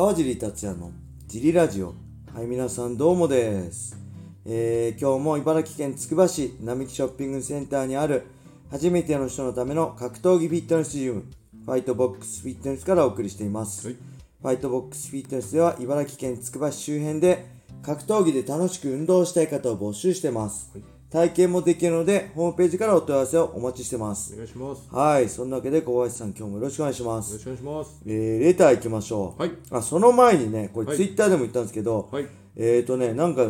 川尻達也のジリラジオ。はい、皆さんどうもです。今日も茨城県つくば市並木ショッピングセンターにある初めての人のための格闘技フィットネスジム、ファイトボックスフィットネスからお送りしています、はい、ファイトボックスフィットネスでは茨城県つくば市周辺で格闘技で楽しく運動したい方を募集してます、はい、体験もできるのでホームページからお問い合わせをお待ちしてます。お願いします。はい、そんなわけで小林さん、今日もよろしくお願いします。よろしくお願いします。レター行きましょう。はい。その前にね、これツイッターでも言ったんですけど、はい、なんか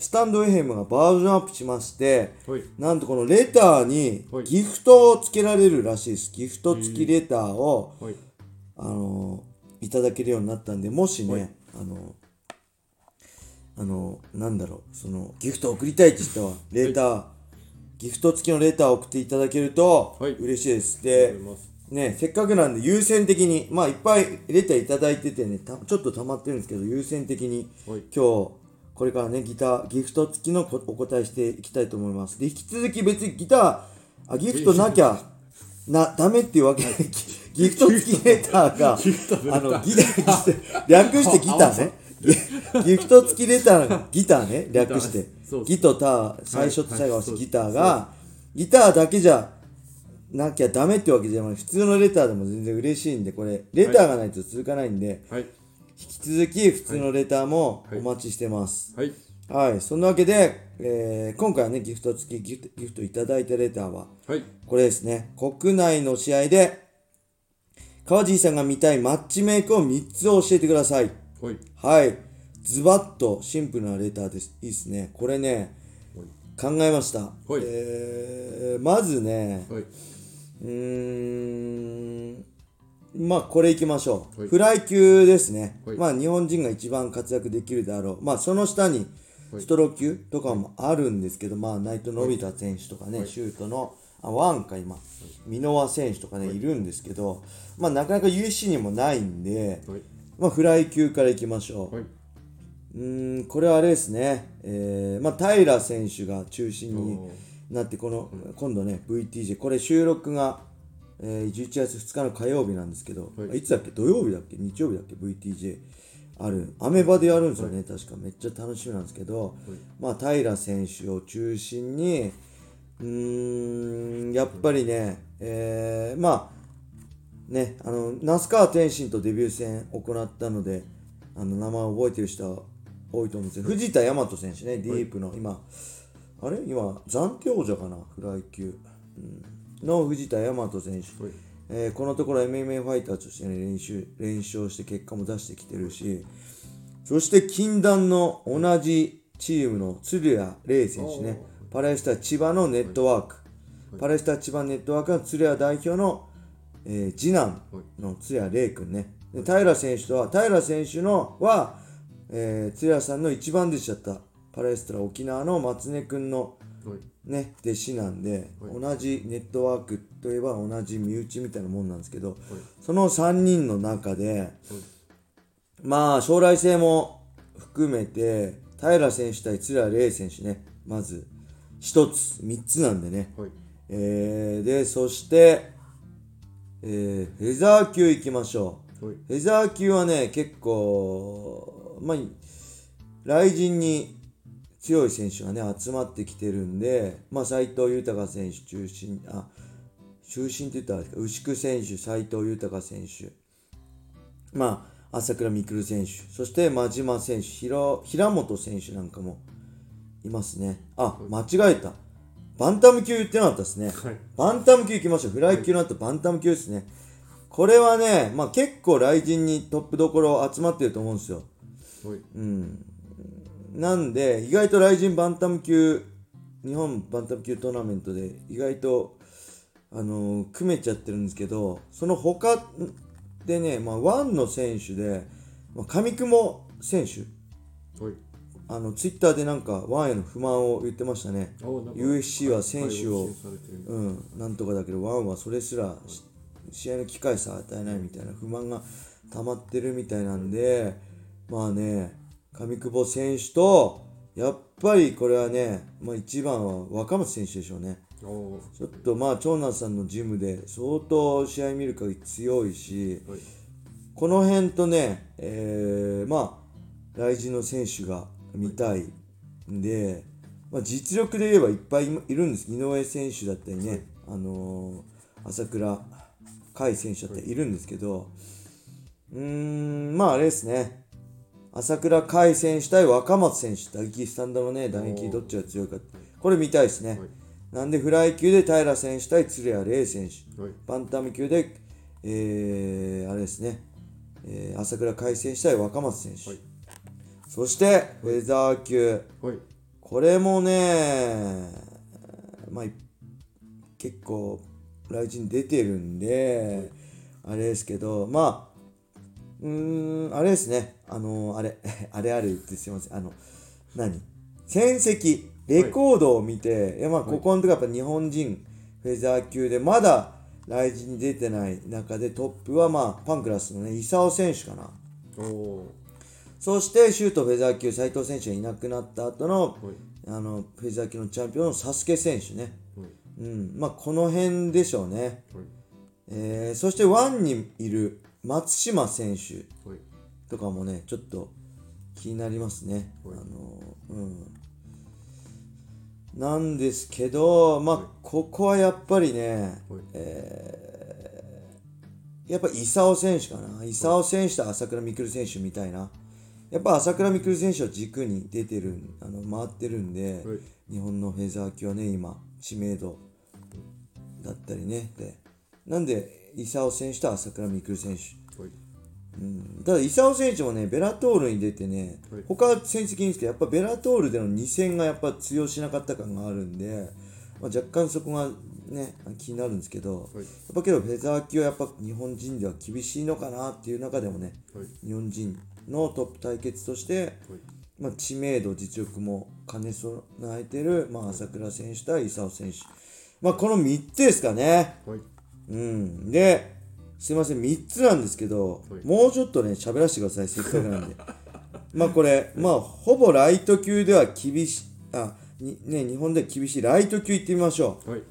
スタンドFMがバージョンアップしまして、はい、なんとこのレターにギフトをつけられるらしいです。ギフト付きレターを、はい、いただけるようになったんで、もしね、はい、ギフト送りたいって人はレター、はい、ギフト付きのレターを送っていただけると嬉しいです、はい、でね、せっかくなんで優先的に、まあいっぱいレターいただいててね、ちょっと溜まってるんですけど、優先的に今日、はい、これからね、ギフト付きのお答えしていきたいと思います。で、引き続き別にギフトなきゃダメっていうわけで、ギフト付きレターが、略してギターね。ギフト付きレターがギターね、略して。ギとター、最初と最後はギターが、ギターだけじゃなきゃダメってわけじゃない。普通のレターでも全然嬉しいんで、これ、レターがないと続かないんで、はい、引き続き普通のレターもお待ちしてます。はい。はい。はい、そんなわけで、今回はね、ギフト付きギフトいただいたレターは、はい、これですね。国内の試合で、川尻さんが見たいマッチメイクを3つ教えてください。はい。はい。ズバッとシンプルなレターです。いいですね。これね、考えました。はい。まずね、はい、まあこれいきましょう、はい、フライ級ですね、はい、まあ日本人が一番活躍できるであろう、まあその下にストロー級とかもあるんですけど、まあ内藤伸太選手とかね、はい、シュートのワンか今箕輪選手とかね、はい、いるんですけど、まあなかなか UFC にもないんで、はい、まあフライ級からいきましょう、はい、これはあれですね、まあ平選手が中心になって、この今度ね VTJ、 これ収録が11月2日の火曜日なんですけど、はい、いつだっけ、土曜日だっけ、日曜日だっけ、 VTJ あるアメバでやるんですよね、はい、確かめっちゃ楽しみなんですけど、はい、まあ平選手を中心にやっぱりね、まあね、那須川天心とデビュー戦行ったので、名前を覚えてる人は多いと思うんですけど、はい、藤田大和選手ね、ディープの今、はい、今暫定王者かな、フライ級、の藤田大和選手、はい、このところ MMA ファイターとして、ね、連勝して結果も出してきてるし、そして禁断の同じチームの鶴谷玲選手ね、パレスタ千葉のネットワーク、はい、パレスタ千葉ネットワークの鶴谷代表の、次男の鶴谷玲くんね、で平選手のは、鶴谷さんの一番弟子だったパレスタ沖縄の松根くんのね、弟子なんで、はい、同じネットワークといえば同じ身内みたいなもんなんですけど、はい、その3人の中で、はい、まあ将来性も含めて平選手対鶴谷玲選手ね、まず1つ3つなんでね、はい、でそして、フェザー級いきましょう、はい、フェザー級はね、結構まあRIZINに強い選手がね集まってきてるんで、まあ斉藤豊選手中心、中心って言ったらあれですか、牛久選手、斉藤豊選手、まあ朝倉未来選手、そして真島選手、平本選手なんかもいますね。あ、間違えた、バンタム級言ってなかったですね、はい、バンタム級いきましょう。フライ級の後バンタム級ですね。これはね、まあ結構来人にトップどころ集まってると思うんですよ、はい、うん、なんで意外とRIZINバンタム級、日本バンタム級トーナメントで意外と組めちゃってるんですけど、その他でね、まあワンの選手で、まあ、上雲選手、はい、ツイッターでなんかワンへの不満を言ってましたね。 UFC は選手を、はい、なんとかだけどワンはそれすら、はい、試合の機会さ与えないみたいな不満が溜まってるみたいなんで、はい、まあね、上久保選手と、やっぱりこれはね、まあ、一番は若松選手でしょうね。ちょっとまあ長男さんのジムで相当試合見る限り強いし、はい、この辺とね、まあRIZINの選手が見たいんで、まあ、実力で言えばいっぱいいるんです。井上選手だったりね、朝倉海選手だったりいるんですけど、まああれですね、朝倉海選手対若松選手、打撃スタンドのね、打撃どっちが強いか、これ見たいですね、はい、なんでフライ級で平選手対鶴谷玲選手、はい、バンタム級で、あれですね、朝倉海選手対若松選手、はい、そしてフェザー級、はい、これもね、まあ、結構RIZIN出てるんで、はい、あれですけど、まああれですね、あれ言ってすいません、戦績レコードを見て、はい、いやまあここのとこやっぱ日本人フェザー級でまだRIZINに出てない中でトップはまあパンクラスのね、伊佐尾選手かな。そしてシュートフェザー級斉藤選手がいなくなった後の、はい、フェザー級のチャンピオンのサスケ選手ね、はい、まあこの辺でしょうね、はい、そしてワンにいる松島選手とかもね、ちょっと気になりますね、はい、なんですけど、まあ、はい、ここはやっぱりね、はい、やっぱ伊佐尾選手かな。伊佐尾選手と朝倉未来選手みたいな、やっぱ朝倉未来選手は軸に出てる、回ってるんで、はい、日本のフェザー級はね、今知名度だったりね、でなんで伊佐尾選手と朝倉未来選手、はい、ただ伊佐尾選手もね、ベラトールに出てね、はい、他は戦績いいんですけど、やっぱベラトールでの2戦がやっぱ通用しなかった感があるんで、まあ、若干そこがね気になるんですけど、はい、やっぱけどフェザー級はやっぱ日本人では厳しいのかなっていう中でもね、はい、日本人のトップ対決として、はい、まあ、知名度実力も兼ね備えてる、まあ、朝倉選手対伊佐尾選手、まあ、この3つですかね、はい、で、すいません、3つなんですけど、はい、もうちょっとね喋らせてください、せっかくなんでまあこれ、まあほぼライト級では厳しい、日本では厳しいライト級いってみましょう、はい、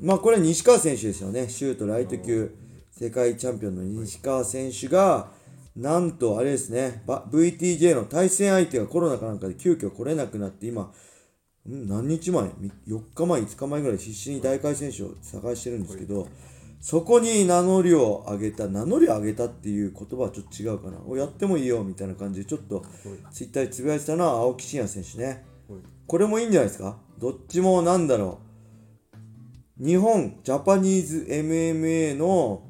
まあこれは西川選手ですよね。シュートライト級世界チャンピオンの西川選手が、なんとあれですね、VTJ の対戦相手がコロナかなんかで急遽来れなくなって、今何日前、4日前、5日前ぐらい必死に大会選手を探してるんですけど、そこに名乗りを上げた、っていう言葉はちょっと違うかな、やってもいいよみたいな感じでちょっとツイッターでつぶやいてたのは青木真也選手ね。これもいいんじゃないですか。どっちもなんだろう、日本ジャパニーズ MMA の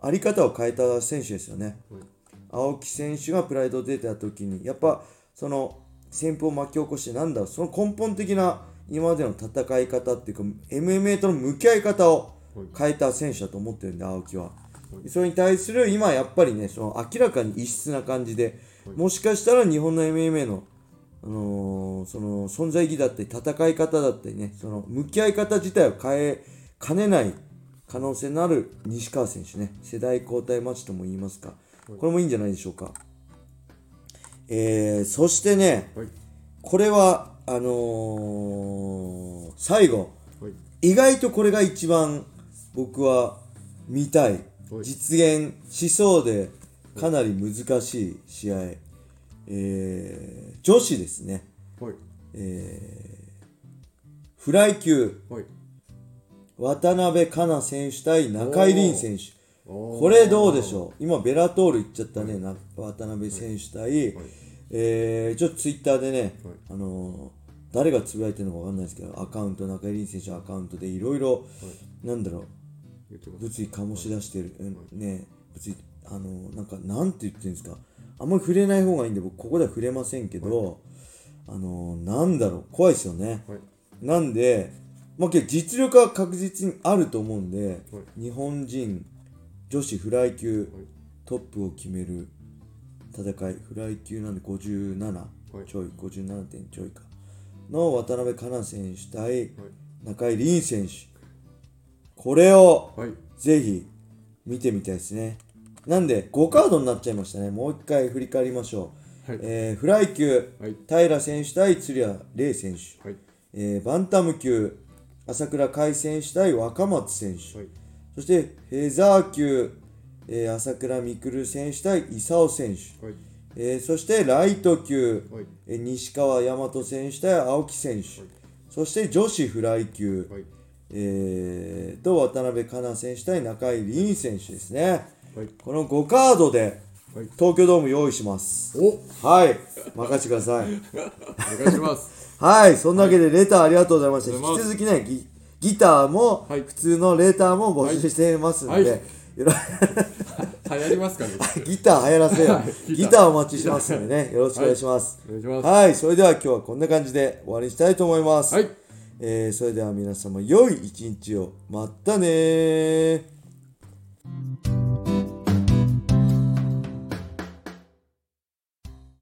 あり方を変えた選手ですよね。青木選手がプライド出た時にやっぱその旋風を巻き起こして、なんだろう、その根本的な今までの戦い方っていうか MMA との向き合い方を変えた選手だと思ってるんで、青木はそれに対する今やっぱりね、その明らかに異質な感じで、もしかしたら日本の MMA の、その存在意義だったり戦い方だったりね、その向き合い方自体を変えかねない可能性のある西川選手ね、世代交代マッチとも言いますか、これもいいんじゃないでしょうか。そしてね、はい、これは最後、はい、意外とこれが一番僕は見たい、はい、実現しそうでかなり難しい試合、はい、女子ですね、はい、フライ級、はい、渡辺香奈選手対中井凛選手、これどうでしょう。今ベラトール行っちゃったね、はい、渡辺選手対、はい、ちょっとツイッターでね、はい、誰がつぶやいてるのか分かんないですけど、アカウント、中井凛選手のアカウントでいろいろなんだろう、物理醸し出してる、はい、ね、物理なんて言ってるんですか、あんまり触れない方がいいんで僕ここでは触れませんけど、はい、なんだろう、怖いですよね、はい、なんで、まあ、実力は確実にあると思うんで、はい、日本人女子フライ級トップを決める戦い、フライ級なんで57ちょい、57点ちょいかの渡辺香奈選手対中井凛選手、これをぜひ見てみたいですね。なんで5カードになっちゃいましたね。もう一回振り返りましょう、はい、フライ級平選手対鶴谷玲選手、はい、バンタム級朝倉海選手対若松選手、はい、そしてフェザー級、朝倉未来選手対功選手、はい、そしてライト級、はい、西川大和選手対青木選手、はい、そして女子フライ級、はい、と渡辺香奈選手対中井凛選手ですね、はい、この5カードで東京ドーム用意します。お、はい、任せてくださいお願いしますはい、そんなわけでレターありがとうございました、はい、引き続きね ギターも、はい、普通のレターも募集してますので、はいはい流行りますかねギター流行らせよギターお待ちしてますんでね、よろしくお願いします。はい、それでは今日はこんな感じで終わりにしたいと思います、はい、それでは皆様良い一日を。またねー。